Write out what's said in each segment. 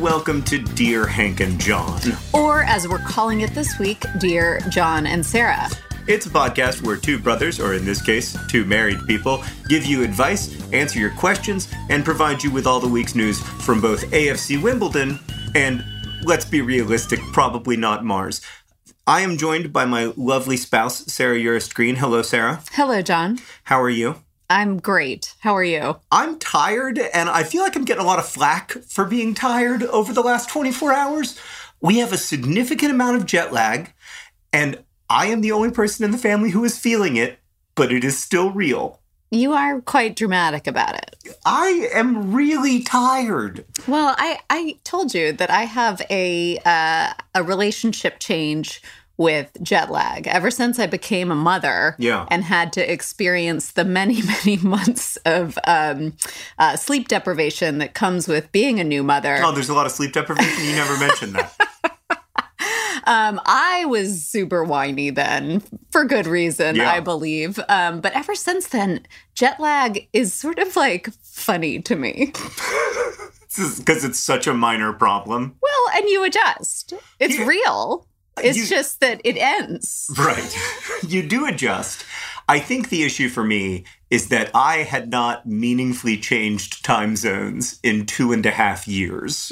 Welcome to Dear Hank and John. Or, as we're calling it this week, Dear John and Sarah. It's a podcast where two brothers, or in this case, two married people, give you advice, answer your questions, and provide you with all the week's news from both AFC Wimbledon and, let's be realistic, probably not Mars. I am joined by my lovely spouse, Sarah Urist-Green. Hello, Sarah. Hello, John. How are you? I'm great. How are you? I'm tired, and I feel like I'm getting a lot of flack for being tired over the last 24 hours. We have a significant amount of jet lag, and I am the only person in the family who is feeling it, but it is still real. You are quite dramatic about it. I am really tired. Well, I told you that I have a relationship change with jet lag. Ever since I became a mother and had to experience the many, many months of sleep deprivation that comes with being a new mother. Oh, there's a lot of sleep deprivation? You never mentioned that. I was super whiny then, for good reason, I believe. But ever since then, jet lag is sort of like funny to me. Because it's such a minor problem. Well, and you adjust. It's real. It's just that it ends. Right. You do adjust. I think the issue for me is that I had not meaningfully changed time zones in 2.5 years.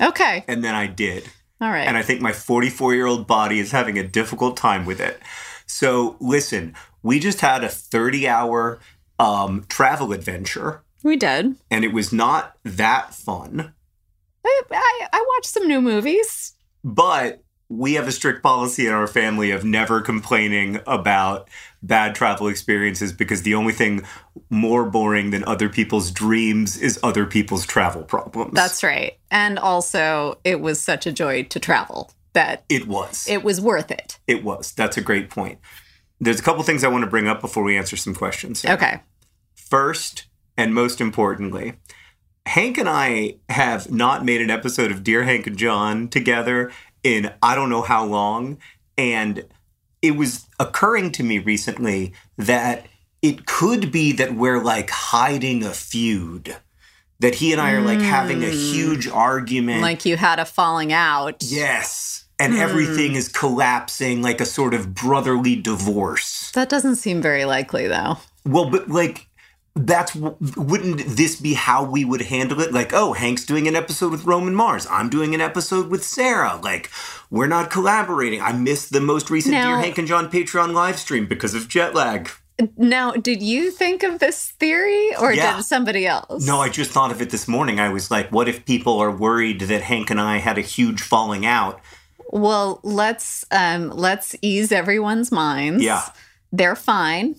Okay. And then I did. All right. And I think my 44-year-old body is having a difficult time with it. So listen, we just had a 30-hour travel adventure. We did. And it was not that fun. I watched some new movies. But we have a strict policy in our family of never complaining about bad travel experiences because the only thing more boring than other people's dreams is other people's travel problems. That's right. And also, it was such a joy to travel that it was. It was worth it. It was. That's a great point. There's a couple things I want to bring up before we answer some questions. Okay. First, and most importantly, Hank and I have not made an episode of Dear Hank and John together in I don't know how long, and it was occurring to me recently that it could be that we're, like, hiding a feud, that he and I are, like, having a huge argument. Like you had a falling out. Yes, and everything is collapsing like a sort of brotherly divorce. That doesn't seem very likely, though. Well, but, like, wouldn't this be how we would handle it? Like, oh, Hank's doing an episode with Roman Mars. I'm doing an episode with Sarah. Like, we're not collaborating. I missed the most recent Dear Hank and John Patreon live stream because of jet lag. Now, did you think of this theory or did somebody else? No, I just thought of it this morning. I was like, what if people are worried that Hank and I had a huge falling out? Well, let's ease everyone's minds. Yeah. They're fine.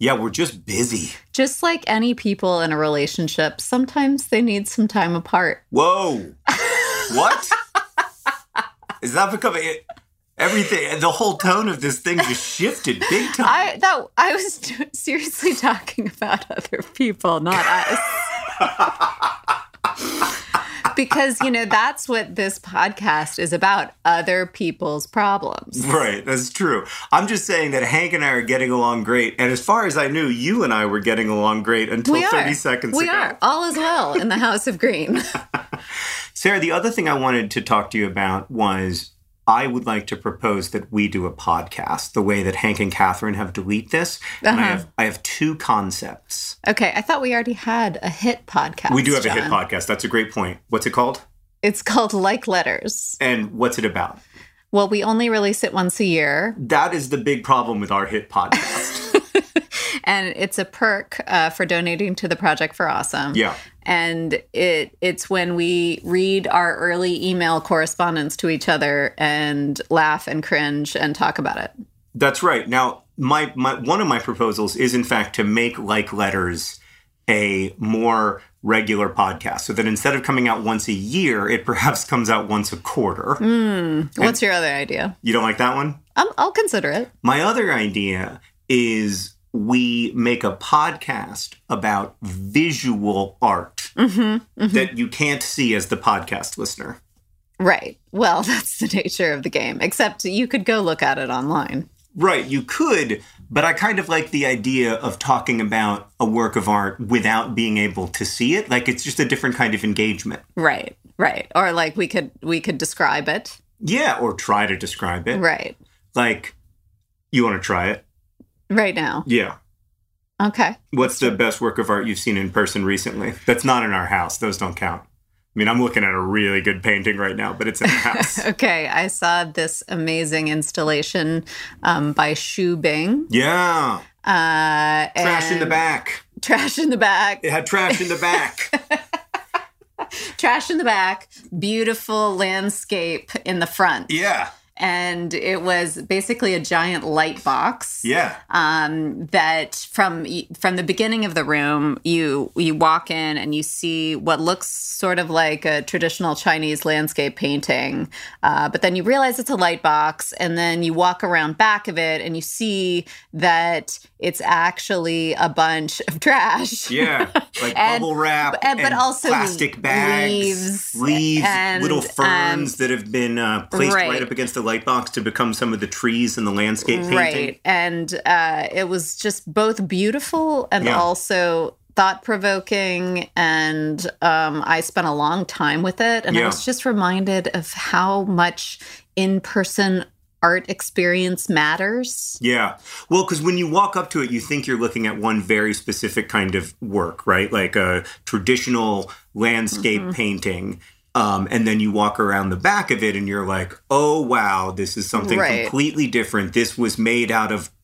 Yeah, we're just busy. Just like any people in a relationship, sometimes they need some time apart. Whoa. What? Is that becoming everything? The whole tone of this thing just shifted big time. I was seriously talking about other people, not us. Because, you know, that's what this podcast is about, other people's problems. Right. That's true. I'm just saying that Hank and I are getting along great. And as far as I knew, you and I were getting along great until 30 seconds ago. We are. All is well in the House of Green. Sarah, the other thing I wanted to talk to you about was I would like to propose that we do a podcast the way that Hank and Catherine have Delete This. And I have two concepts. Okay. I thought we already had a hit podcast. We do have a hit podcast. That's a great point. What's it called? It's called Like Letters. And what's it about? Well, we only release it once a year. That is the big problem with our hit podcast. And it's a perk for donating to the Project for Awesome. Yeah. And it's when we read our early email correspondence to each other and laugh and cringe and talk about it. That's right. Now, one of my proposals is, in fact, to make Like Letters a more regular podcast so that instead of coming out once a year, it perhaps comes out once a quarter. What's your other idea? You don't like that one? I'll consider it. My other idea is we make a podcast about visual art that you can't see as the podcast listener. Right. Well, that's the nature of the game, except you could go look at it online. Right. You could, but I kind of like the idea of talking about a work of art without being able to see it. Like, it's just a different kind of engagement. Right. Right. Or like we could describe it. Yeah. Or try to describe it. Right. Like, you want to try it? Right now? Yeah. Okay. What's the best work of art you've seen in person recently? That's not in our house. Those don't count. I mean, I'm looking at a really good painting right now, but it's in the house. Okay. I saw this amazing installation by Xu Bing. Yeah. Trash in the Back. Trash in the Back. It had trash in the back. Trash in the back. Beautiful landscape in the front. Yeah. And it was basically a giant light box. Yeah. That from the beginning of the room, you walk in and you see what looks sort of like a traditional Chinese landscape painting. But then you realize it's a light box, and then you walk around back of it and you see that it's actually a bunch of trash. Yeah, like bubble wrap and also plastic bags, leaves and, little ferns that have been placed right up against the light box to become some of the trees in the landscape painting. Right, and it was just both beautiful and also thought-provoking, and I spent a long time with it, and I was just reminded of how much in-person art experience matters. Yeah. Well, because when you walk up to it, you think you're looking at one very specific kind of work, right? Like a traditional landscape painting. And then you walk around the back of it and you're like, oh, wow, this is something completely different. This was made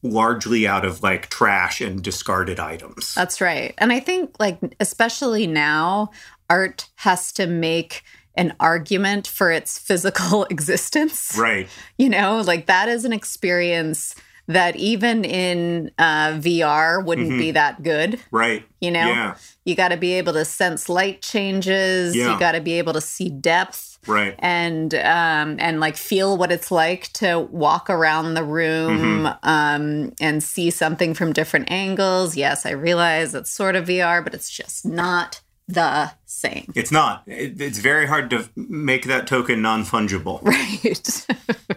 largely out of like trash and discarded items. That's right. And I think like, especially now, art has to make an argument for its physical existence. Right. You know, like that is an experience that even in VR wouldn't be that good. Right. You know, you got to be able to sense light changes. Yeah. You got to be able to see depth. Right. And like feel what it's like to walk around the room and see something from different angles. Yes, I realize it's sort of VR, but it's just not the same. It's not. It's very hard to make that token non-fungible. Right.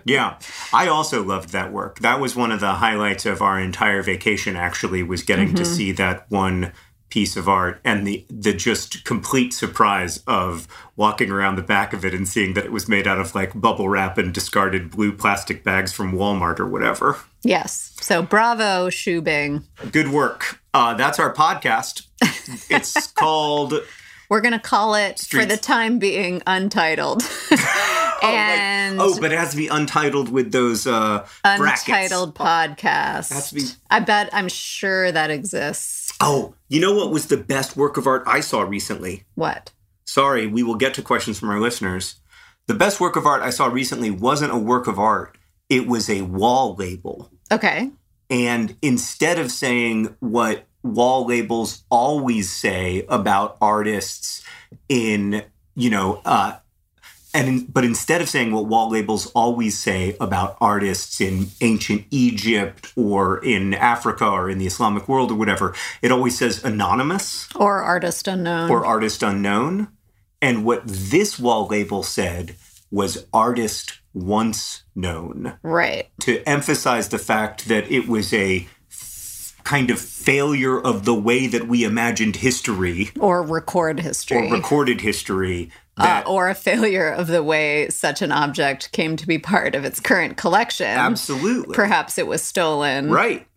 Yeah. I also loved that work. That was one of the highlights of our entire vacation, actually, was getting to see that one piece of art and the just complete surprise of walking around the back of it and seeing that it was made out of like bubble wrap and discarded blue plastic bags from Walmart or whatever. Yes. So bravo, Xu Bing. Good work. That's our podcast. It's called... We're going to call it, for the time being, Untitled. And but it has to be Untitled with those brackets. Untitled podcast. It has to be... I'm sure that exists. Oh, you know what was the best work of art I saw recently? What? Sorry, we will get to questions from our listeners. The best work of art I saw recently wasn't a work of art. It was a wall label. Okay. And instead of saying what wall labels always say about artists in, you know, but instead of saying what wall labels always say about artists in ancient Egypt or in Africa or in the Islamic world or whatever, it always says anonymous. Or artist unknown. And what this wall label said was artist once known. Right. To emphasize the fact that it was a kind of failure of the way that we imagined history. Or record history. Or recorded history. Or a failure of the way such an object came to be part of its current collection. Absolutely. Perhaps it was stolen. Right.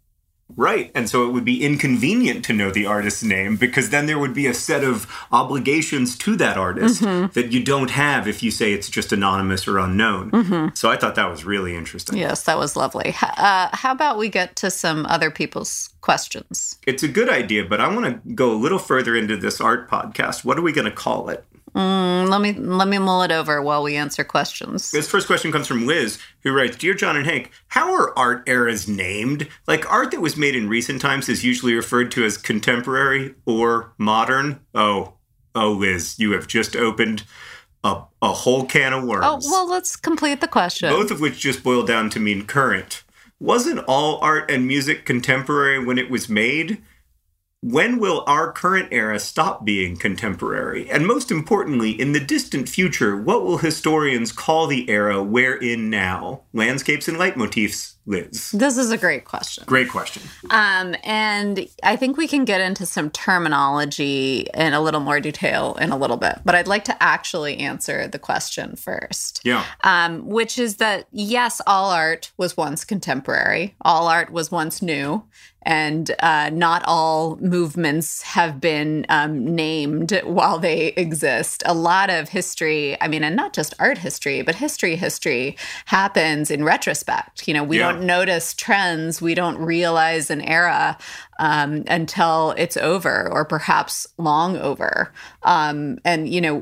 Right. And so it would be inconvenient to know the artist's name, because then there would be a set of obligations to that artist mm-hmm. that you don't have if you say it's just anonymous or unknown. Mm-hmm. So I thought that was really interesting. Yes, that was lovely. How about we get to some other people's questions? It's a good idea, but I want to go a little further into this art podcast. What are we going to call it? Let me mull it over while we answer questions. This first question comes from Liz, who writes, "Dear John and Hank, how are art eras named? Like, art that was made in recent times is usually referred to as contemporary or modern." Oh, Liz, you have just opened a whole can of worms. Oh, well, let's complete the question. Both of which just boil down to mean current. Wasn't all art and music contemporary when it was made? When will our current era stop being contemporary? And most importantly, in the distant future, what will historians call the era we're in now? Landscapes and leitmotifs, Liz. This is a great question. Great question. And I think we can get into some terminology in a little more detail in a little bit. But I'd like to actually answer the question first. Yeah. Which is that, yes, all art was once contemporary. All art was once new. And not all movements have been named while they exist. A lot of history, I mean, and not just art history, but history happens in retrospect. You know, we don't notice trends. We don't realize an era until it's over, or perhaps long over. And, you know,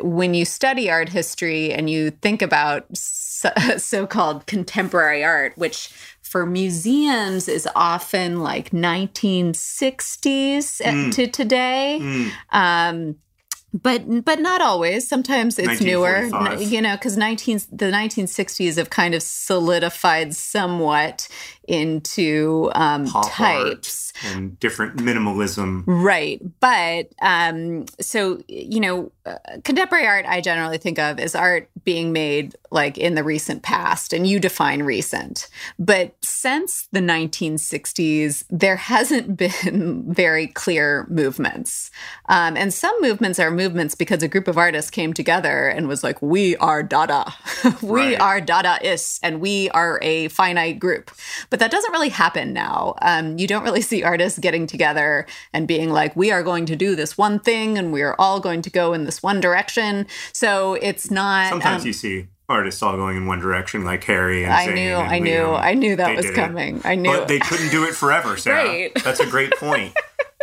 when you study art history and you think about so-called contemporary art, which for museums is often like 1960s to today. But not always. Sometimes it's newer, you know, because the 1960s have kind of solidified somewhat into types and different minimalism. Right. But so, you know, contemporary art I generally think of as art being made like in the recent past, and you define recent. But since the 1960s, there hasn't been very clear movements. And some movements are movements because a group of artists came together and was like, we are Dada. We are Dadaists, and we are a finite group. But that doesn't really happen now. You don't really see artists getting together and being like, we are going to do this one thing and we are all going to go in this one direction. So it's not... Sometimes you see artists all going in one direction, like Harry and Zayn. I knew that was coming. I knew. But they couldn't do it forever, Sarah. Right. That's a great point.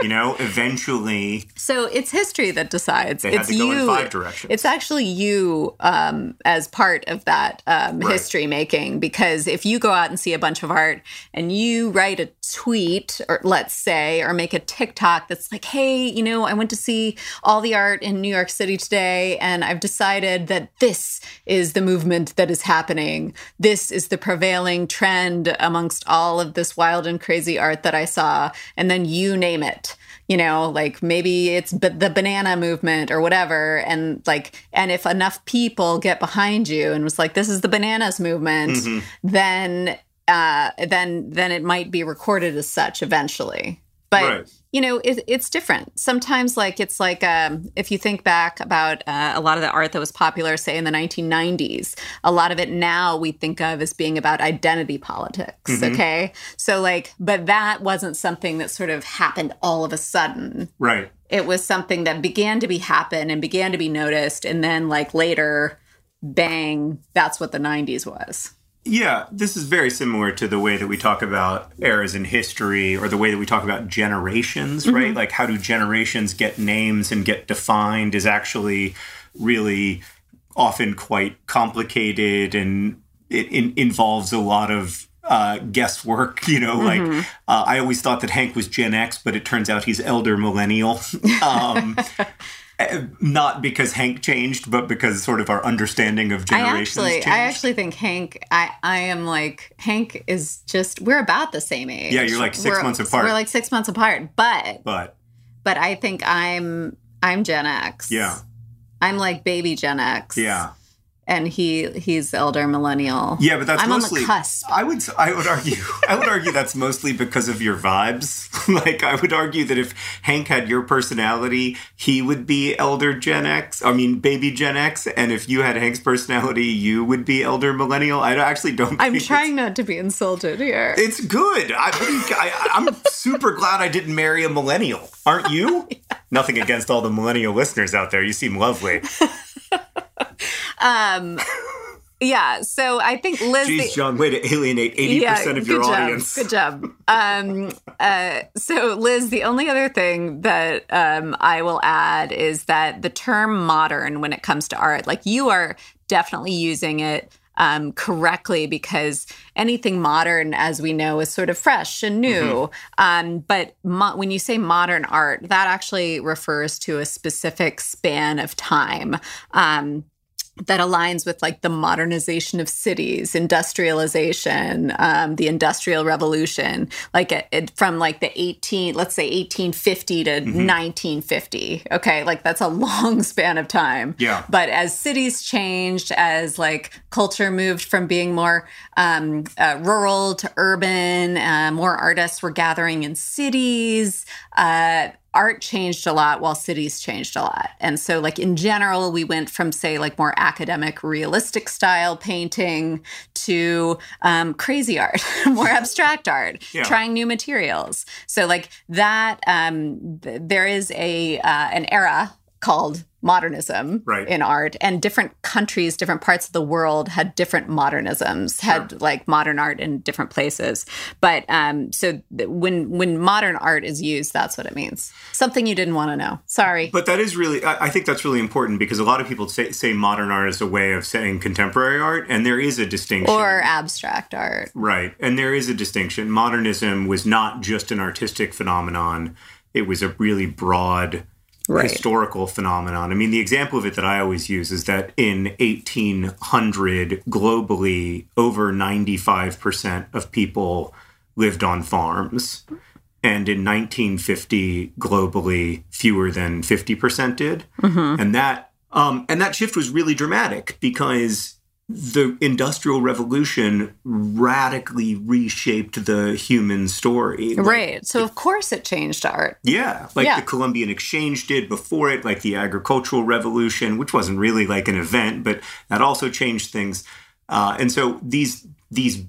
You know, eventually. So it's history that decides. They had to go in five directions. It's actually you as part of that history making, because if you go out and see a bunch of art and you write a tweet, or let's say, or make a TikTok that's like, hey, you know, I went to see all the art in New York City today, and I've decided that this is the movement that is happening. This is the prevailing trend amongst all of this wild and crazy art that I saw. And then you name it. You know, like maybe it's the banana movement or whatever. And like, and if enough people get behind you and was like, this is the bananas movement, then it might be recorded as such eventually. But, you know, it's different. Sometimes like it's like if you think back about a lot of the art that was popular, say, in the 1990s, a lot of it now we think of as being about identity politics. Mm-hmm. OK, so like but that wasn't something that sort of happened all of a sudden. Right. It was something that began to happen and began to be noticed. And then like later, bang, that's what the 90s was. Yeah, this is very similar to the way that we talk about eras in history, or the way that we talk about generations, right? Like, how do generations get names and get defined is actually really often quite complicated, and it involves a lot of guesswork, you know, like I always thought that Hank was Gen X, but it turns out he's elder millennial. Not because Hank changed, but because sort of our understanding of generations changed. I actually think Hank, I am like, Hank is just, we're about the same age. Yeah, you're like six months apart. We're like 6 months apart, but I think I'm Gen X. Yeah. I'm like baby Gen X. Yeah. And he's elder millennial. Yeah, but that's I'm mostly on the cusp. I would argue that's mostly because of your vibes. Like I would argue that if Hank had your personality, he would be elder Gen X. I mean, baby Gen X. And if you had Hank's personality, you would be elder millennial. I'm trying not to be insulted here. It's good. I'm super glad I didn't marry a millennial. Aren't you? Yeah. Nothing against all the millennial listeners out there. You seem lovely. Yeah, so I think Liz... Jeez, John, way to alienate 80% of your audience. Good job. So Liz, the only other thing that I will add is that the term modern, when it comes to art, like you are definitely using it correctly, because anything modern, as we know, is sort of fresh and new. Mm-hmm. But when you say modern art, that actually refers to a specific span of time. That aligns with like the modernization of cities, industrialization, the Industrial Revolution, like from like the 1850 to 1950. Okay, like that's a long span of time. Yeah. But as cities changed, as like culture moved from being more rural to urban, more artists were gathering in cities. Art changed a lot while cities changed a lot. And so like in general, we went from say like more academic realistic style painting to crazy art, more abstract art, trying new materials. So like that, there is an era called modernism in art, and different countries, different parts of the world had different modernisms, had like modern art in different places. But when modern art is used, that's what it means. Something you didn't want to know. Sorry. But that is really, I think that's really important, because a lot of people say modern art is a way of saying contemporary art, and there is a distinction. Or abstract art. Right. And there is a distinction. Modernism was not just an artistic phenomenon. It was a really broad historical phenomenon. I mean, the example of it that I always use is that in 1800, globally, over 95% of people lived on farms. And in 1950, globally, fewer than 50% did. Mm-hmm. And that shift was really dramatic, because the Industrial Revolution radically reshaped the human story. Right. Like, so, of course, it changed art. Yeah. Like the Columbian Exchange did before it, like the Agricultural Revolution, which wasn't really like an event, but that also changed things. And so these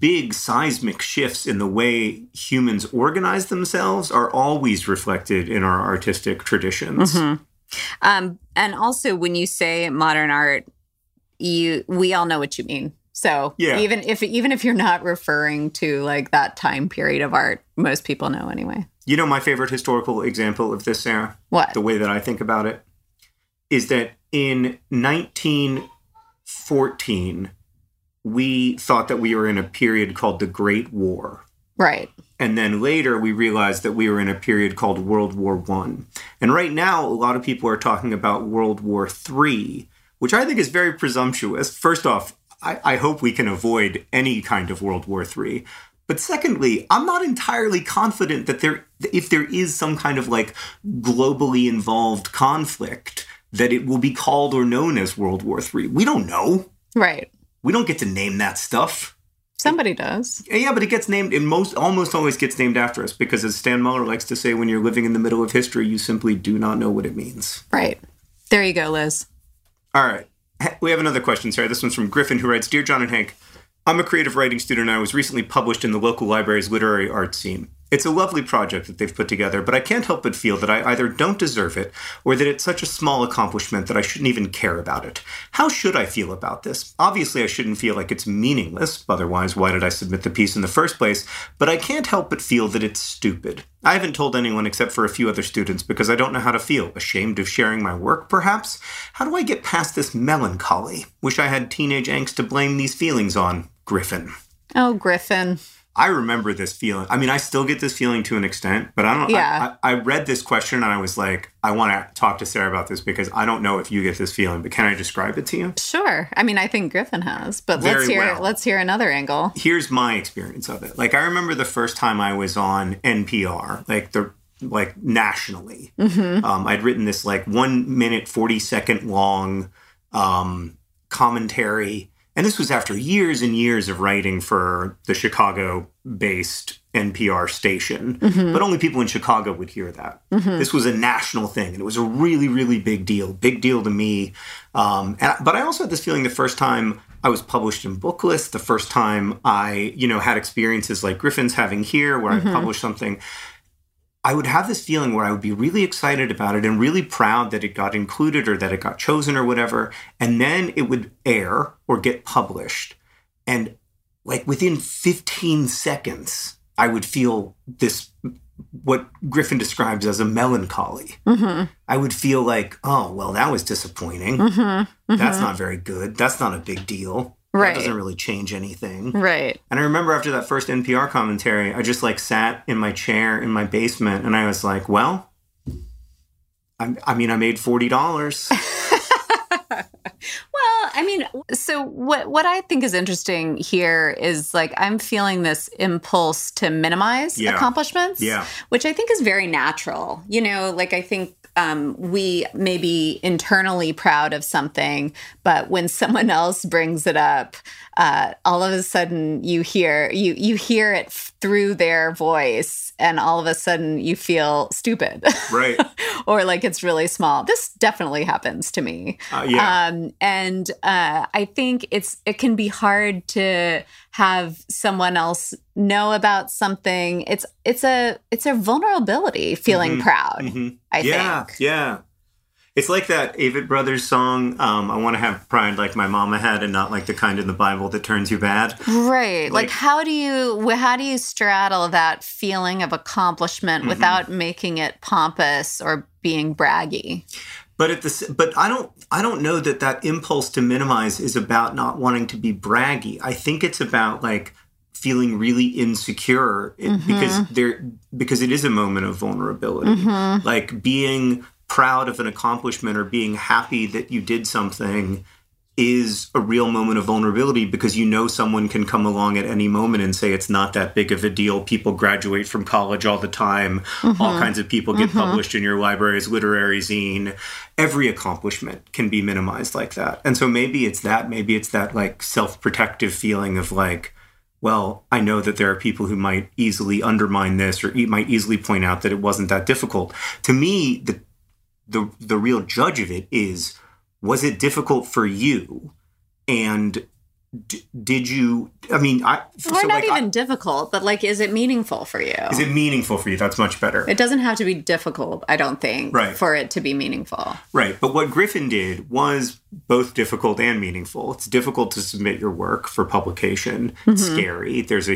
big seismic shifts in the way humans organize themselves are always reflected in our artistic traditions. Mm-hmm. And also, when you say modern art, we all know what you mean. So even if you're not referring to like that time period of art, most people know anyway. You know, my favorite historical example of this, Sarah? What? The way that I think about it is that in 1914, we thought that we were in a period called the Great War. Right. And then later we realized that we were in a period called World War I. And right now, a lot of people are talking about World War III, which I think is very presumptuous. First off, I hope we can avoid any kind of World War III. But secondly, I'm not entirely confident that if there is some kind of like globally involved conflict, that it will be called or known as World War III. We don't know. Right. We don't get to name that stuff. Somebody does. Yeah, but it gets named, it almost always gets named after us, because as Stan Muller likes to say, when you're living in the middle of history, you simply do not know what it means. Right. There you go, Liz. All right. We have another question, Sarah. This one's from Griffin, who writes, Dear John and Hank, I'm a creative writing student, and I was recently published in the local library's literary arts scene. It's a lovely project that they've put together, but I can't help but feel that I either don't deserve it, or that it's such a small accomplishment that I shouldn't even care about it. How should I feel about this? Obviously, I shouldn't feel like it's meaningless. Otherwise, why did I submit the piece in the first place? But I can't help but feel that it's stupid. I haven't told anyone except for a few other students, because I don't know how to feel. Ashamed of sharing my work, perhaps? How do I get past this melancholy? Wish I had teenage angst to blame these feelings on. Griffin. Oh, Griffin. I remember this feeling. I mean, I still get this feeling to an extent, but I don't. Yeah. I read this question and I was like, I want to talk to Sarah about this, because I don't know if you get this feeling, but can I describe it to you? Sure. I mean, I think Griffin has, but let's hear another angle. Here's my experience of it. Like, I remember the first time I was on NPR, like the like nationally. Mm-hmm. I'd written this like 1-minute, 40-second long commentary. And this was after years and years of writing for the Chicago-based NPR station. Mm-hmm. But only people in Chicago would hear that. Mm-hmm. This was a national thing, and it was a really, really big deal. Big deal to me. But I also had this feeling the first time I was published in book lists, the first time I, you know, had experiences like Griffin's having here, where mm-hmm. I published something, I would have this feeling where I would be really excited about it and really proud that it got included or that it got chosen or whatever. And then it would air or get published. And like within 15 seconds, I would feel this, what Griffin describes as a melancholy. Mm-hmm. I would feel like, oh, well, that was disappointing. Mm-hmm. Mm-hmm. That's not very good. That's not a big deal. Right. That doesn't really change anything. Right. And I remember after that first NPR commentary, I just like sat in my chair in my basement and I was like, well, I made $40. Well, I mean, so what I think is interesting here is like I'm feeling this impulse to minimize accomplishments, which I think is very natural. You know, like I think we may be internally proud of something, but when someone else brings it up, all of a sudden you hear it through their voice, and all of a sudden you feel stupid, right? Or like it's really small. This definitely happens to me, and I think it can be hard to have someone else know about something. It's a vulnerability, feeling mm-hmm. proud. Mm-hmm. I think. Yeah. It's like that Avett Brothers song, I want to have pride like my mama had and not like the kind in the Bible that turns you bad. Right. Like how do you straddle that feeling of accomplishment mm-hmm. without making it pompous or being braggy? But I don't know that impulse to minimize is about not wanting to be braggy. I think it's about like feeling really insecure mm-hmm. because it is a moment of vulnerability. Mm-hmm. Like being proud of an accomplishment or being happy that you did something is a real moment of vulnerability because you know someone can come along at any moment and say it's not that big of a deal. People graduate from college all the time. Mm-hmm. All kinds of people get mm-hmm. published in your library's literary zine. Every accomplishment can be minimized like that. And so maybe it's that like self-protective feeling of like, well, I know that there are people who might easily undermine this or might easily point out that it wasn't that difficult. To me, the real judge of it is, was it difficult for you? And did you, I mean, I... Or so not like, even difficult, but like, is it meaningful for you? Is it meaningful for you? That's much better. It doesn't have to be difficult, I don't think, for it to be meaningful. Right. But what Griffin did was both difficult and meaningful. It's difficult to submit your work for publication. Mm-hmm. It's scary. There's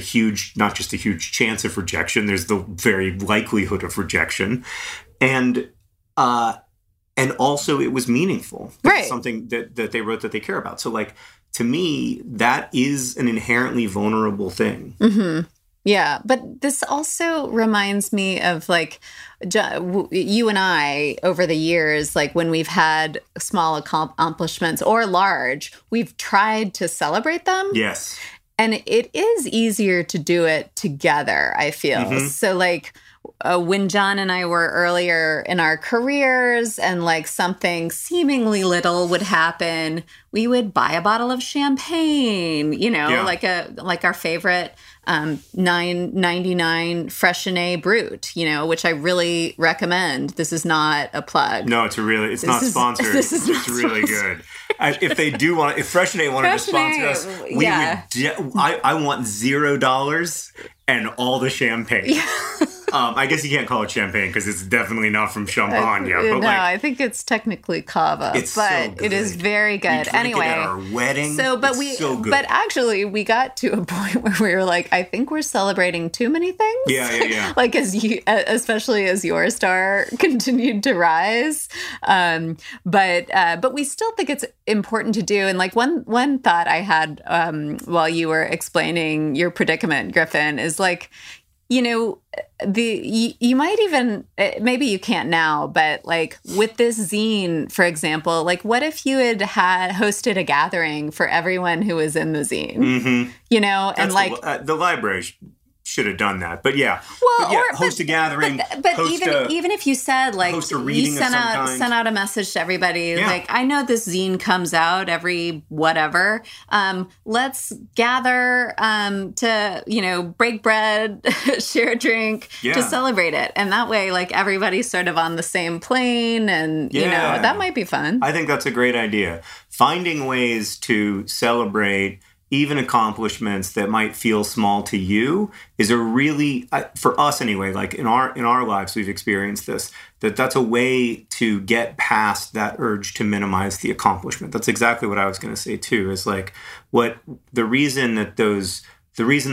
not just a huge chance of rejection. There's the very likelihood of rejection. And also it was meaningful. Right. It's something that they wrote that they care about. So like, to me, that is an inherently vulnerable thing. Mm-hmm. Yeah. But this also reminds me of like you and I over the years, like when we've had small accomplishments or large, we've tried to celebrate them. Yes. And it is easier to do it together, I feel. Mm-hmm. So like, when John and I were earlier in our careers and like something seemingly little would happen, we would buy a bottle of champagne, you know, like our favorite $9.99 Freixenet Brut, you know, which I really recommend. This is not a plug. No, it's not sponsored. This is really good. If Freixenet wanted to sponsor us, we would. I want $0 and all the champagne. Yeah. I guess you can't call it champagne because it's definitely not from Champagne. I think it's technically cava, but it is very good. Anyway, at our wedding. But actually, we got to a point where we were like, I think we're celebrating too many things. Yeah. Like especially as your star continued to rise, but we still think it's important to do. And like one thought I had while you were explaining your predicament, Griffin, is like, you know, you might even, maybe you can't now, but like with this zine, for example, like what if you had hosted a gathering for everyone who was in the zine, mm-hmm. you know, and that's like the library should have done that. But yeah, host a gathering. But even if you said, like, you sent out a message to everybody, like, I know this zine comes out every whatever. Let's gather to, break bread, share a drink, to celebrate it. And that way, like, everybody's sort of on the same plane. And, that might be fun. I think that's a great idea. Finding ways to celebrate even accomplishments that might feel small to you is a really, for us anyway, like in our lives, we've experienced this, that's a way to get past that urge to minimize the accomplishment. That's exactly what I was going to say too, is like the reason that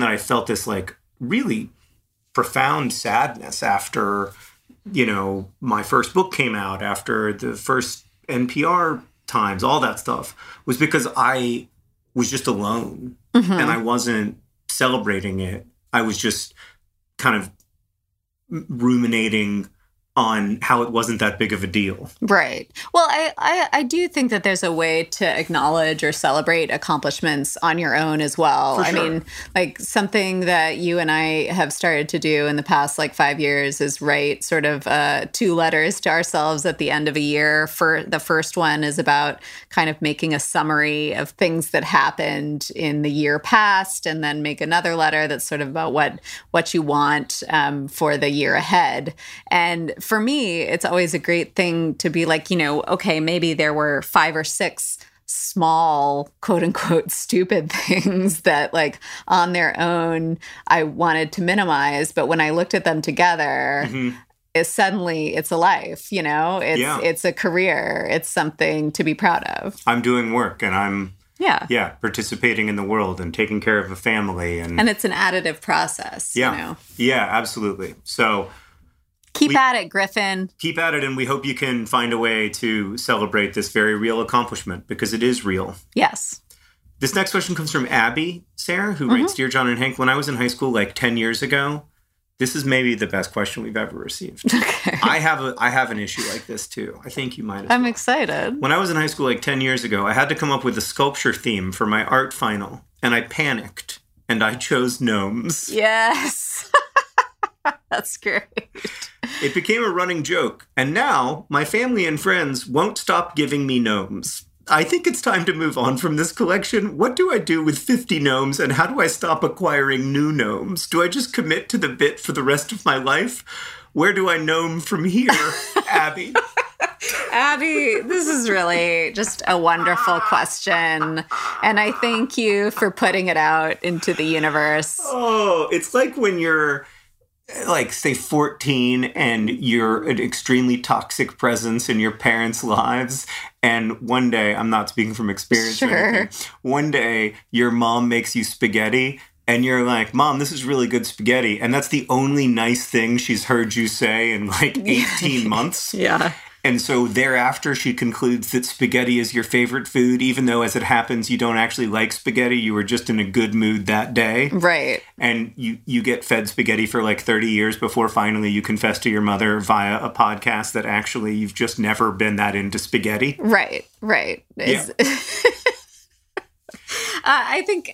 I felt this like really profound sadness after, my first book came out, after the first NPR Times, all that stuff, was because I was just alone, and I wasn't celebrating it. I was just kind of ruminating on how it wasn't that big of a deal. Right. Well, I do think that there's a way to acknowledge or celebrate accomplishments on your own as well. For sure. I mean, like, something that you and I have started to do in the past, like, 5 years is write sort of 2 letters to ourselves at the end of a year. For the first one is about kind of making a summary of things that happened in the year past, and then make another letter that's sort of about what you want for the year ahead. And for me, it's always a great thing to be like, okay, maybe there were 5 or 6 small, quote unquote, stupid things that, like, on their own, I wanted to minimize. But when I looked at them together, suddenly it's a life, it's a career, it's something to be proud of. I'm doing work, and I'm participating in the world and taking care of a family. And it's an additive process. Yeah, absolutely. So at it, Griffin. Keep at it, and we hope you can find a way to celebrate this very real accomplishment, because it is real. Yes. This next question comes from Abby, Sarah, who writes, Dear John and Hank, when I was in high school like 10 years ago, this is maybe the best question we've ever received. Okay. I have an issue like this, too. I think you might as well. I'm excited. When I was in high school like 10 years ago, I had to come up with a sculpture theme for my art final, and I panicked, and I chose gnomes. Yes. That's great. It became a running joke, and now my family and friends won't stop giving me gnomes. I think it's time to move on from this collection. What do I do with 50 gnomes, and how do I stop acquiring new gnomes? Do I just commit to the bit for the rest of my life? Where do I gnome from here, Abby? Abby, this is really just a wonderful question, and I thank you for putting it out into the universe. Oh, it's like when you're, like, say 14, and you're an extremely toxic presence in your parents' lives. And one day, I'm not speaking from experience, sure, or anything, one day your mom makes you spaghetti, and you're like, Mom, this is really good spaghetti. And that's the only nice thing she's heard you say in like 18 months. Yeah. And so thereafter, she concludes that spaghetti is your favorite food, even though, as it happens, you don't actually like spaghetti. You were just in a good mood that day. Right. And you get fed spaghetti for like 30 years before finally you confess to your mother via a podcast that actually you've just never been that into spaghetti. Right, right. I think,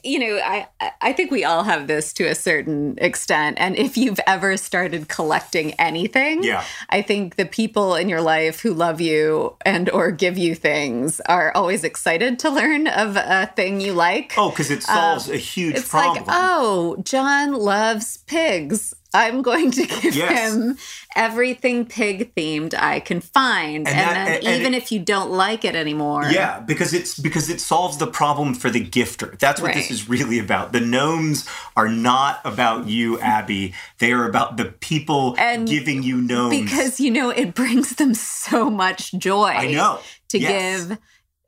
I think we all have this to a certain extent. And if you've ever started collecting anything, I think the people in your life who love you and or give you things are always excited to learn of a thing you like. Oh, because it solves a huge problem. It's like, oh, John loves pigs. I'm going to give him everything pig-themed I can find. And if you don't like it anymore. Yeah, because it solves the problem for the gifter. That's what this is really about. The gnomes are not about you, Abby. They are about the people giving you gnomes. Because, it brings them so much joy. I know. To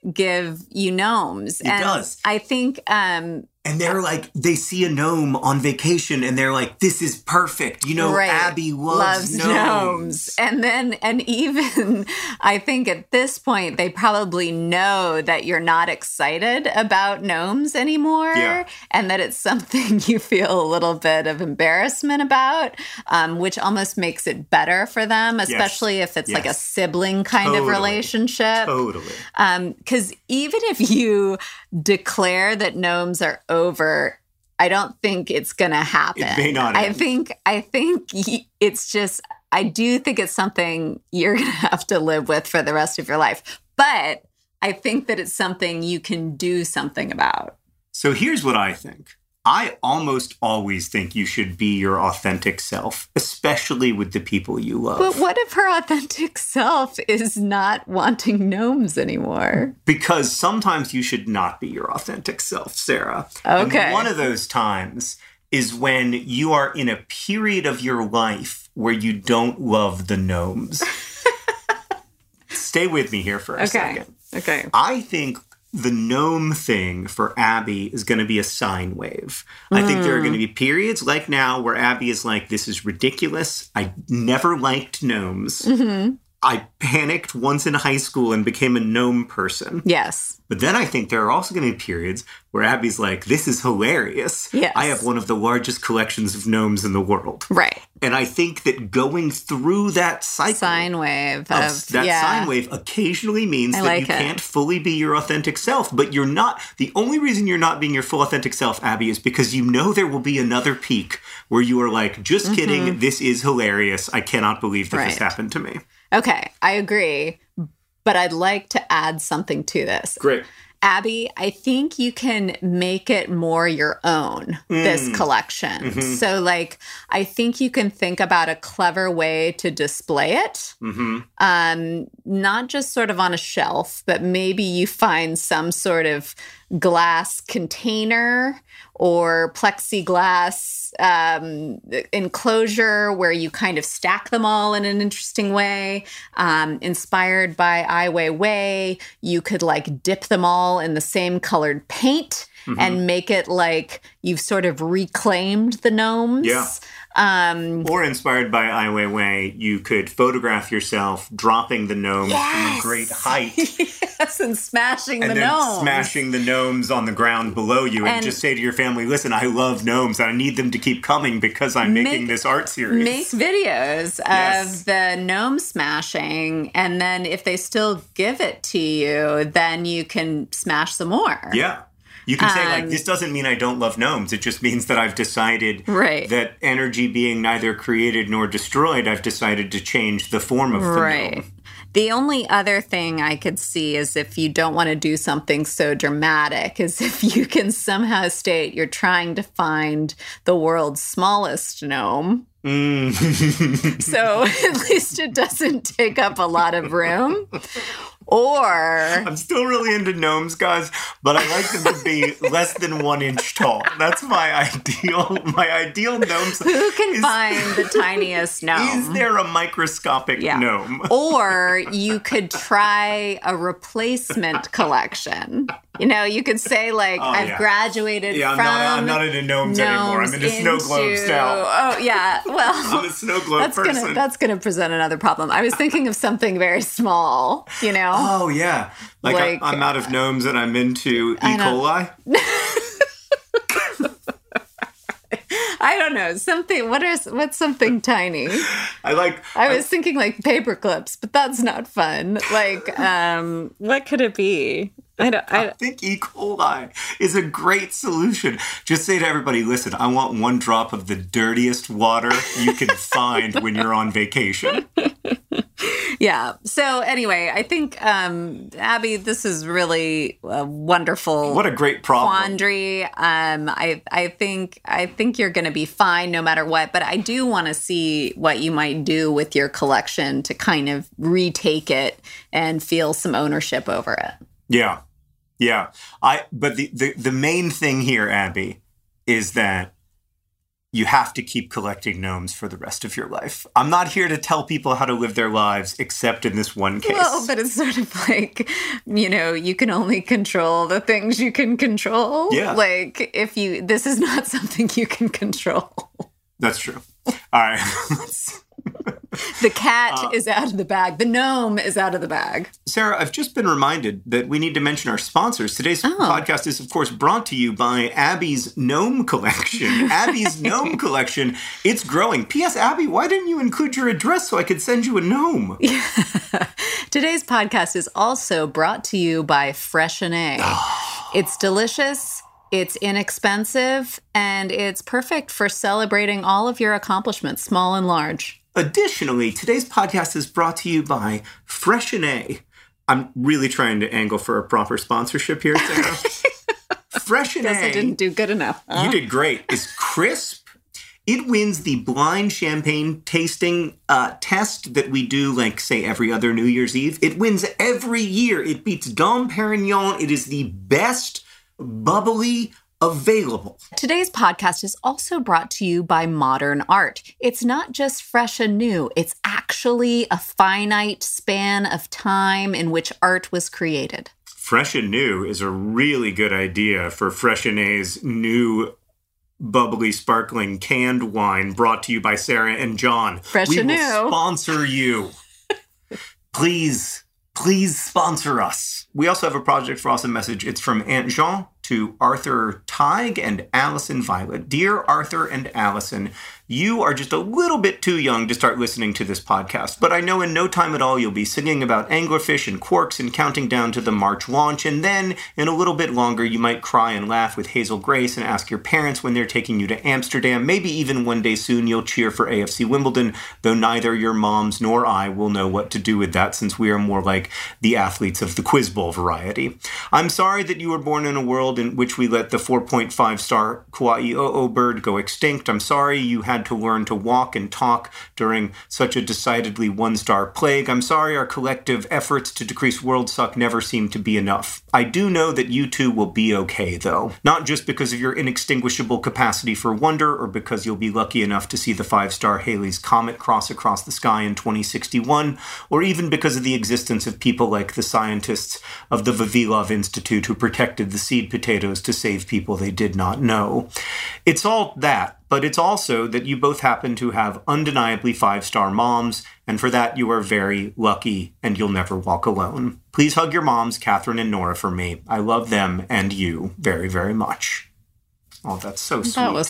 give you gnomes. It does. I think... and they're like, they see a gnome on vacation and they're like, this is perfect. Abby loves gnomes. And even I think at this point, they probably know that you're not excited about gnomes anymore and that it's something you feel a little bit of embarrassment about, which almost makes it better for them, especially if it's like a sibling kind of relationship. Totally. Because even if you declare that gnomes are over, I don't think it's going to happen. It may not happen. I think it's just, I do think it's something you're going to have to live with for the rest of your life. But I think that it's something you can do something about. So here's what I think. I almost always think you should be your authentic self, especially with the people you love. But what if her authentic self is not wanting gnomes anymore? Because sometimes you should not be your authentic self, Sarah. Okay. And one of those times is when you are in a period of your life where you don't love the gnomes. Stay with me here for a second. Okay. I think the gnome thing for Abby is going to be a sine wave. I think there are going to be periods like now where Abby is like, this is ridiculous. I never liked gnomes. Mm-hmm. I panicked once in high school and became a gnome person. Yes. But then I think there are also going to be periods where Abby's like, this is hilarious. Yes. I have one of the largest collections of gnomes in the world. Right. And I think that going through that cycle. Sine wave. Sine wave occasionally means can't fully be your authentic self. But you're not. The only reason you're not being your full authentic self, Abby, is because you know there will be another peak where you are like, just kidding. This is hilarious. I cannot believe that this happened to me. Okay, I agree. But I'd like to add something to this. Great. Abby, I think you can make it more your own, this collection. Mm-hmm. So, I think you can think about a clever way to display it. Mm-hmm. Not just sort of on a shelf, but maybe you find some sort of glass container or plexiglass enclosure where you kind of stack them all in an interesting way. Inspired by Ai Weiwei, you could dip them all in the same colored paint and make it like you've sort of reclaimed the gnomes. Yeah. Or inspired by Ai Weiwei, you could photograph yourself dropping the gnomes from a great height. Yes, and smashing the gnomes on the ground below you and just say to your family, listen, I love gnomes. I need them to keep coming because I'm making this art series. Make videos of the gnome smashing, and then if they still give it to you, then you can smash some more. Yeah. You can say, this doesn't mean I don't love gnomes. It just means that I've decided that energy being neither created nor destroyed, I've decided to change the form of the gnome. The only other thing I could see is if you don't want to do something so dramatic, is if you can somehow state you're trying to find the world's smallest gnome. So at least it doesn't take up a lot of room. Or I'm still really into gnomes, guys, but I like them to be less than 1 inch tall. That's my ideal. My ideal gnomes. Who can find the tiniest gnome? Is there a microscopic gnome? Or you could try a replacement collection. You could say I've graduated from. I'm not into gnomes anymore. I'm into snow globes now. Oh yeah, well, I'm a snow globe person. That's going to present another problem. I was thinking of something very small. Oh yeah, I'm out of gnomes and I'm into E. coli. I don't know. Something. What's something tiny? I was thinking paper clips, but that's not fun. What could it be? I think E. coli is a great solution. Just say to everybody, listen, I want one drop of the dirtiest water you can find when you're on vacation. Yeah. So anyway, I think, Abby, this is really a wonderful. What a great problem. Quandary. I think you're going to be fine no matter what. But I do want to see what you might do with your collection to kind of retake it and feel some ownership over it. Yeah. Yeah. But the main thing here, Abby, is that you have to keep collecting gnomes for the rest of your life. I'm not here to tell people how to live their lives, except in this one case. Well, but it's sort of you can only control the things you can control. Yeah. This is not something you can control. That's true. All right. The cat is out of the bag. The gnome is out of the bag. Sarah, I've just been reminded that we need to mention our sponsors. Today's podcast is, of course, brought to you by Abby's Gnome Collection. Abby's Gnome Collection. It's growing. P.S. Abby, why didn't you include your address so I could send you a gnome? Yeah. Today's podcast is also brought to you by Freixenet. It's delicious. It's inexpensive, and it's perfect for celebrating all of your accomplishments, small and large. Additionally, today's podcast is brought to you by Freixenet. I'm really trying to angle for a proper sponsorship here, Sarah. Freixenet. Guess I didn't do good enough. Huh? You did great. It's crisp. It wins the blind champagne tasting test that we do, like, say, every other New Year's Eve. It wins every year. It beats Dom Perignon. It is the best bubbly available. Today's podcast is also brought to you by modern art. It's not just fresh and new. It's actually a finite span of time in which art was created. Fresh and new is a really good idea for Freixenet's new bubbly, sparkling canned wine brought to you by Sarah and John. Fresh and new. We will sponsor you. Please sponsor us. We also have a Project for Awesome message. It's from Aunt Jean to Arthur Tig and Allison Violet. Dear Arthur and Allison, you are just a little bit too young to start listening to this podcast, but I know in no time at all you'll be singing about anglerfish and quarks and counting down to the March launch, and then, in a little bit longer, you might cry and laugh with Hazel Grace and ask your parents when they're taking you to Amsterdam. Maybe even one day soon you'll cheer for AFC Wimbledon, though neither your moms nor I will know what to do with that, since we are more like the athletes of the Quiz Bowl variety. I'm sorry that you were born in a world in which we let the 4.5-star Kauai-o'o bird go extinct. I'm sorry you had to learn to walk and talk during such a decidedly one-star plague. I'm sorry our collective efforts to decrease world suck never seem to be enough. I do know that you two will be okay, though. Not just because of your inextinguishable capacity for wonder, or because you'll be lucky enough to see the 5-star Halley's Comet cross across the sky in 2061, or even because of the existence of people like the scientists of the Vavilov Institute who protected the seed potatoes to save people they did not know. It's all that. But it's also that you both happen to have undeniably 5-star moms, and for that you are very lucky, and you'll never walk alone. Please hug your moms, Catherine and Nora, for me. I love them and you very, very much. Oh, that's so sweet.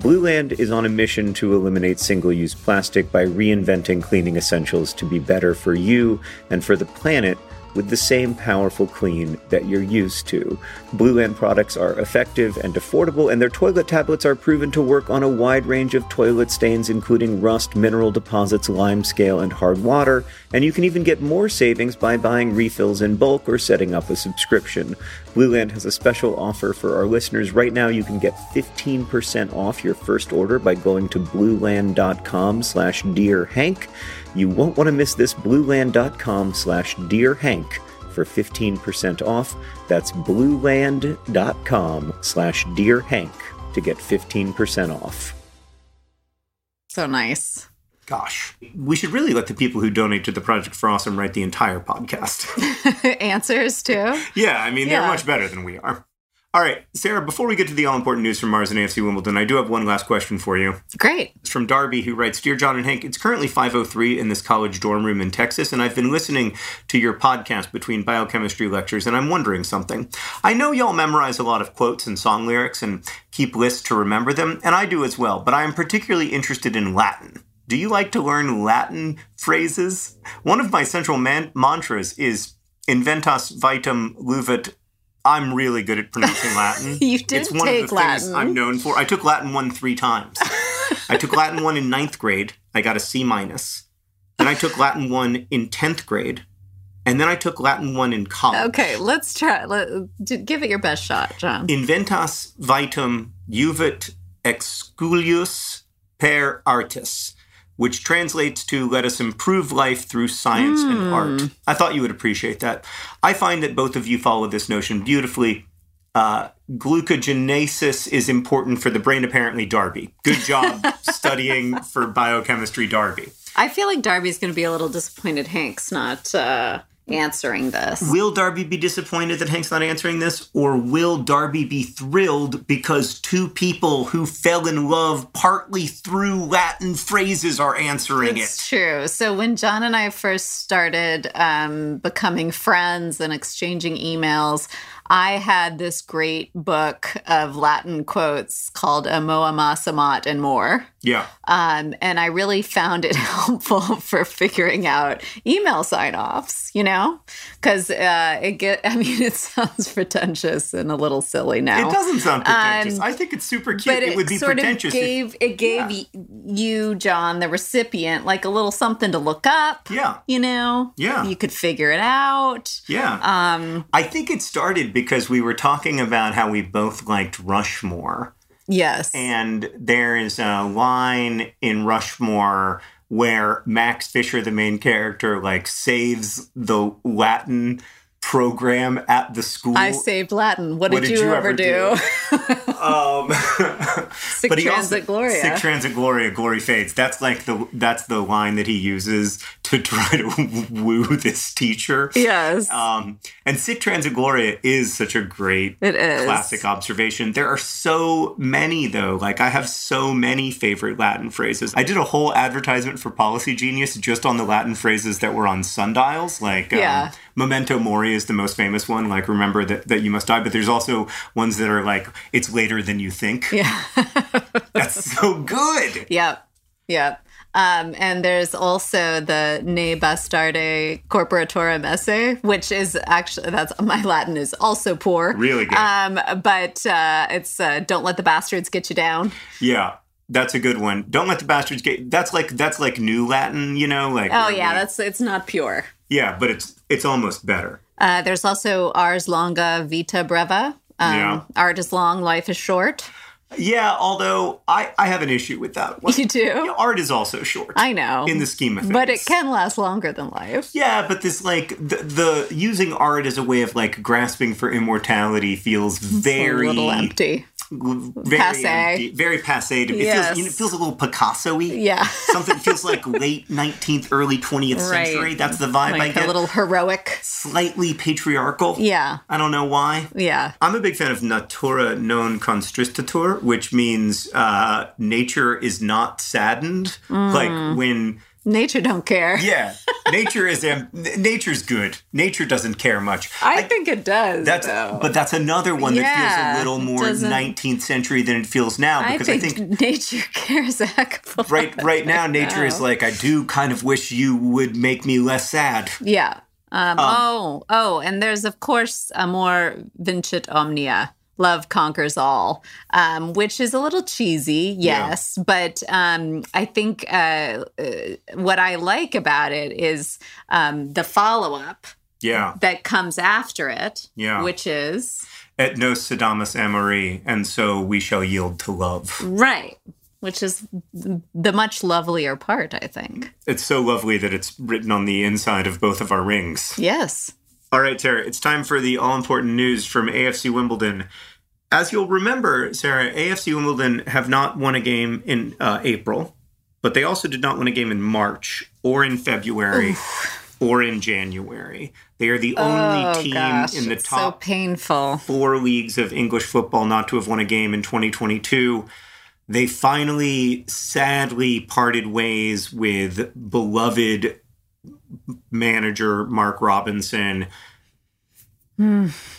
Blueland is on a mission to eliminate single-use plastic by reinventing cleaning essentials to be better for you and for the planet with the same powerful clean that you're used to. Blueland products are effective and affordable, and their toilet tablets are proven to work on a wide range of toilet stains, including rust, mineral deposits, lime scale, and hard water. And you can even get more savings by buying refills in bulk or setting up a subscription. Blueland has a special offer for our listeners. Right now, you can get 15% off your first order by going to blueland.com/DearHank. You won't want to miss this, blueland.com/DearHank for 15% off. That's blueland.com/DearHank to get 15% off. So nice. Gosh, we should really let the people who donate to the Project for Awesome write the entire podcast. Answers, too? Yeah, I mean, they're much better than we are. All right, Sarah, before we get to the all-important news from Mars and AFC Wimbledon, I do have one last question for you. Great. It's from Darby, who writes, Dear John and Hank, it's currently 5:03 in this college dorm room in Texas, and I've been listening to your podcast between biochemistry lectures, and I'm wondering something. I know y'all memorize a lot of quotes and song lyrics and keep lists to remember them, and I do as well, but I am particularly interested in Latin. Do you like to learn Latin phrases? One of my central mantras is inventas vitam luvit. I'm really good at pronouncing Latin. You did take Latin. It's one of the things I'm known for. I took Latin 1 3 times. I took Latin 1 in 9th grade. I got a C-. Then I took Latin 1 in 10th grade. And then I took Latin 1 in college. Okay, let's try. Give it your best shot, John. Inventas vitam luvit exculius per artis, which translates to let us improve life through science and art. I thought you would appreciate that. I find that both of you follow this notion beautifully. Glucogenesis is important for the brain, apparently, Darby. Good job studying for biochemistry, Darby. I feel like Darby's going to be a little disappointed Hank's not answering this. Will Darby be disappointed that Hank's not answering this? Or will Darby be thrilled because two people who fell in love partly through Latin phrases are answering it? It's true. So when John and I first started becoming friends and exchanging emails, I had this great book of Latin quotes called Amo Amas Amat and More. Yeah. And I really found it helpful for figuring out email sign-offs, you know? Because it sounds pretentious and a little silly now. It doesn't sound pretentious. I think it's super cute. But it would be pretentious. It gave you, John, the recipient, like a little something to look up. Yeah. You know? Yeah. You could figure it out. Yeah. I think it started because we were talking about how we both liked Rushmore. Yes. And there is a line in Rushmore where Max Fisher, the main character, like saves the Latin program at the school. I saved Latin. What did you ever do? Sic transit gloria. Sic transit gloria, glory fades. That's the line that he uses to try to woo this teacher. Yes. And sic transit gloria is such a great classic observation. There are so many, though. Like, I have so many favorite Latin phrases. I did a whole advertisement for PolicyGenius just on the Latin phrases that were on sundials. Like, memento mori is the most famous one. Like, remember that you must die. But there's also ones that are like, it's later than you think. Yeah. That's so good. Yep. And there's also the ne bastarde corporatorum esse, which is actually, my Latin is also poor. Really good. But it's don't let the bastards get you down. Yeah. That's a good one. Don't let the bastards get, that's like new Latin, you know? Like. Oh yeah, it's not pure. Yeah, but it's almost better. There's also ars longa vita breva. Art is long, life is short. Yeah, although I have an issue with that one. You do? Yeah, art is also short. I know. In the scheme of things. But it can last longer than life. Yeah, but this, like, the using art as a way of, like, grasping for immortality feels very... It's a little empty. Very passé. It feels a little Picasso-y. Yeah. Something feels like late 19th, early 20th century. That's the vibe I get. A little heroic. Slightly patriarchal. Yeah. I don't know why. Yeah. I'm a big fan of natura non constristatur, which means nature is not saddened. Mm. Like when... Nature don't care. Yeah. Nature's good. Nature doesn't care much. I think it does, though. But that's another one that feels a little more 19th century than it feels now. Because I think nature cares a heck of a lot. Right now, nature is like, I do kind of wish you would make me less sad. Yeah. And there's, of course, amor vincit omnia. love conquers all, which is a little cheesy, yes. Yeah. But I think what I like about it is the follow-up that comes after it, which is... Et nos sedamus amori, and so we shall yield to love. Right. Which is the much lovelier part, I think. It's so lovely that it's written on the inside of both of our rings. Yes. All right, Sarah, it's time for the all-important news from AFC Wimbledon. As you'll remember, Sarah, AFC Wimbledon have not won a game in April, but they also did not win a game in March or in February or in January. They are the only team in the top four leagues of English football not to have won a game in 2022. They finally, sadly, parted ways with beloved manager Mark Robinson.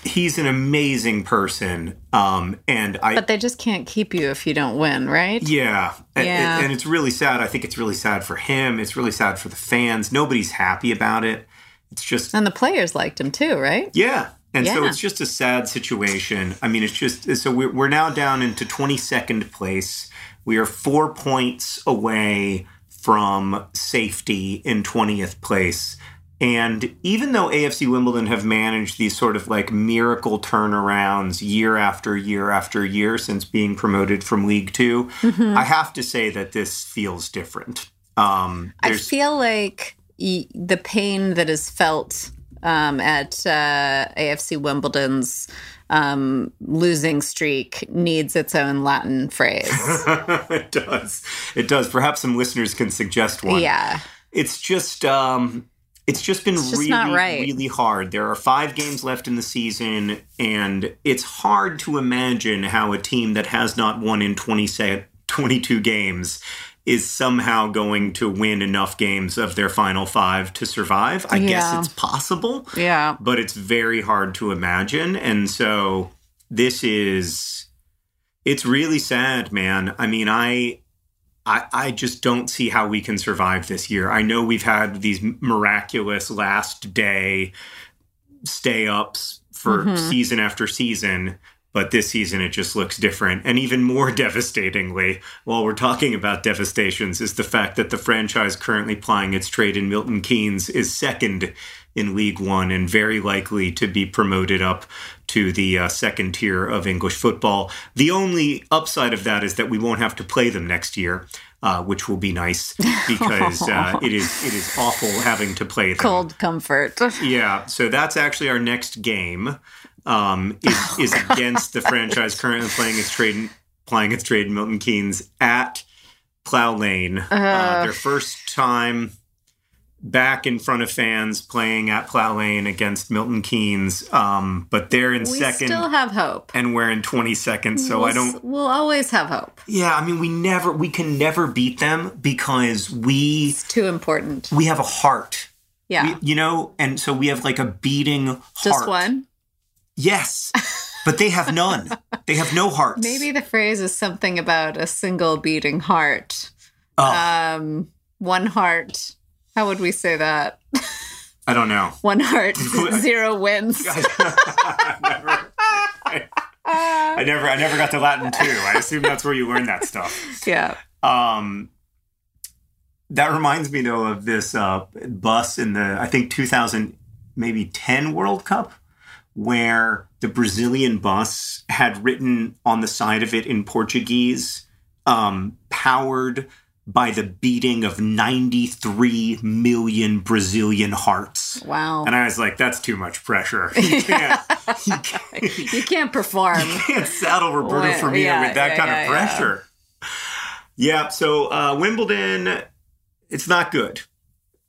He's an amazing person. But they just can't keep you if you don't win, right? Yeah. And it's really sad. I think it's really sad for him. It's really sad for the fans. Nobody's happy about it. It's just... And the players liked him too, right? Yeah. And so it's just a sad situation. I mean, it's just, so we're now down into 22nd place. We are 4 points away from safety in 20th place. And even though AFC Wimbledon have managed these sort of like miracle turnarounds year after year after year since being promoted from League Two, I have to say that this feels different. I feel like the pain that is felt... at AFC Wimbledon's losing streak needs its own Latin phrase. It does. It does. Perhaps some listeners can suggest one. Yeah. It's just been really hard. There are 5 games left in the season, and it's hard to imagine how a team that has not won in 22 games is somehow going to win enough games of their final 5 to survive. I guess it's possible. Yeah. But it's very hard to imagine. And so it's really sad, man. I mean, I just don't see how we can survive this year. I know we've had these miraculous last day stay-ups for season after season. But this season, it just looks different. And even more devastatingly, while we're talking about devastations, is the fact that the franchise currently plying its trade in Milton Keynes is second in League One and very likely to be promoted up to the second tier of English football. The only upside of that is that we won't have to play them next year, which will be nice because it is awful having to play them. Cold comfort. Yeah, so that's actually our next game. Is against the franchise currently playing its trade in Milton Keynes at Plough Lane. Their first time back in front of fans playing at Plough Lane against Milton Keynes. But they're in second. We still have hope. And we're in 22nd, so We'll always have hope. Yeah, I mean, we can never beat them because it's too important. We have a heart. Yeah. And so we have like a beating heart. Just one? Yes, but they have none. They have no hearts. Maybe the phrase is something about a single beating heart. One heart. How would we say that? I don't know. One heart, zero wins. I never got to Latin too. I assume that's where you learn that stuff. Yeah. That reminds me though of this bus in the, I think 2010 World Cup, where the Brazilian bus had written on the side of it in Portuguese, powered by the beating of 93 million Brazilian hearts. Wow. And I was like, that's too much pressure. You can't perform. You can't saddle Roberto Firmino with that kind of pressure. Yeah, so Wimbledon, it's not good.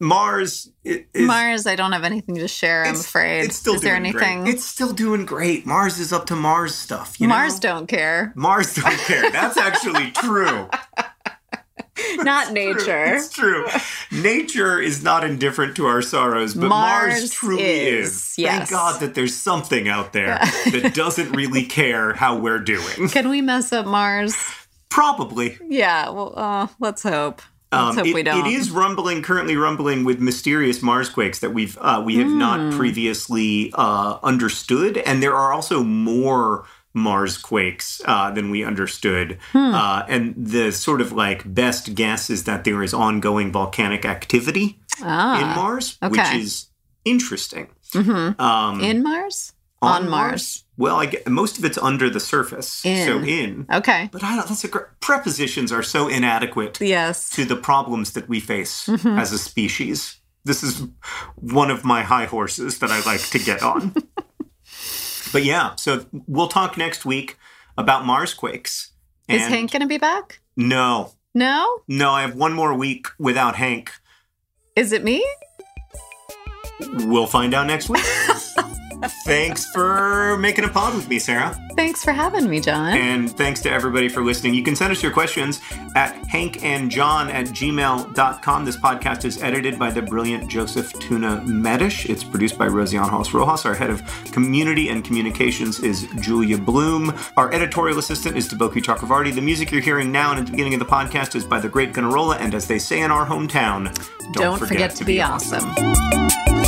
Mars, I don't have anything to share, I'm afraid. It's still doing great. Mars is up to Mars stuff, Mars don't care. That's actually true. Not nature. It's true. Nature is not indifferent to our sorrows, but Mars truly is. Yes. Thank God that there's something out there that doesn't really care how we're doing. Can we mess up Mars? Probably. Yeah, well, let's hope. It is currently rumbling with mysterious Marsquakes that we have not previously understood. And there are also more Mars quakes than we understood. And the sort of like best guess is that there is ongoing volcanic activity in Mars, which is interesting. In Mars? On Mars? Well, I get, most of it's under the surface. In. Okay. But I don't, prepositions are so inadequate to the problems that we face as a species. This is one of my high horses that I like to get on. But yeah, so we'll talk next week about Mars quakes. Is Hank going to be back? No. No? No, I have one more week without Hank. Is it me? We'll find out next week. Thanks for making a pod with me, Sarah. Thanks for having me, John. And thanks to everybody for listening. You can send us your questions at hankandjohn@gmail.com. This podcast is edited by the brilliant Joseph Tuna Medish. It's produced by Rosianne Halls-Rojas. Our head of community and communications is Julia Bloom. Our editorial assistant is Deboki Chakravarty. The music you're hearing now and at the beginning of the podcast is by the great Gunarola. And as they say in our hometown, don't forget to be awesome.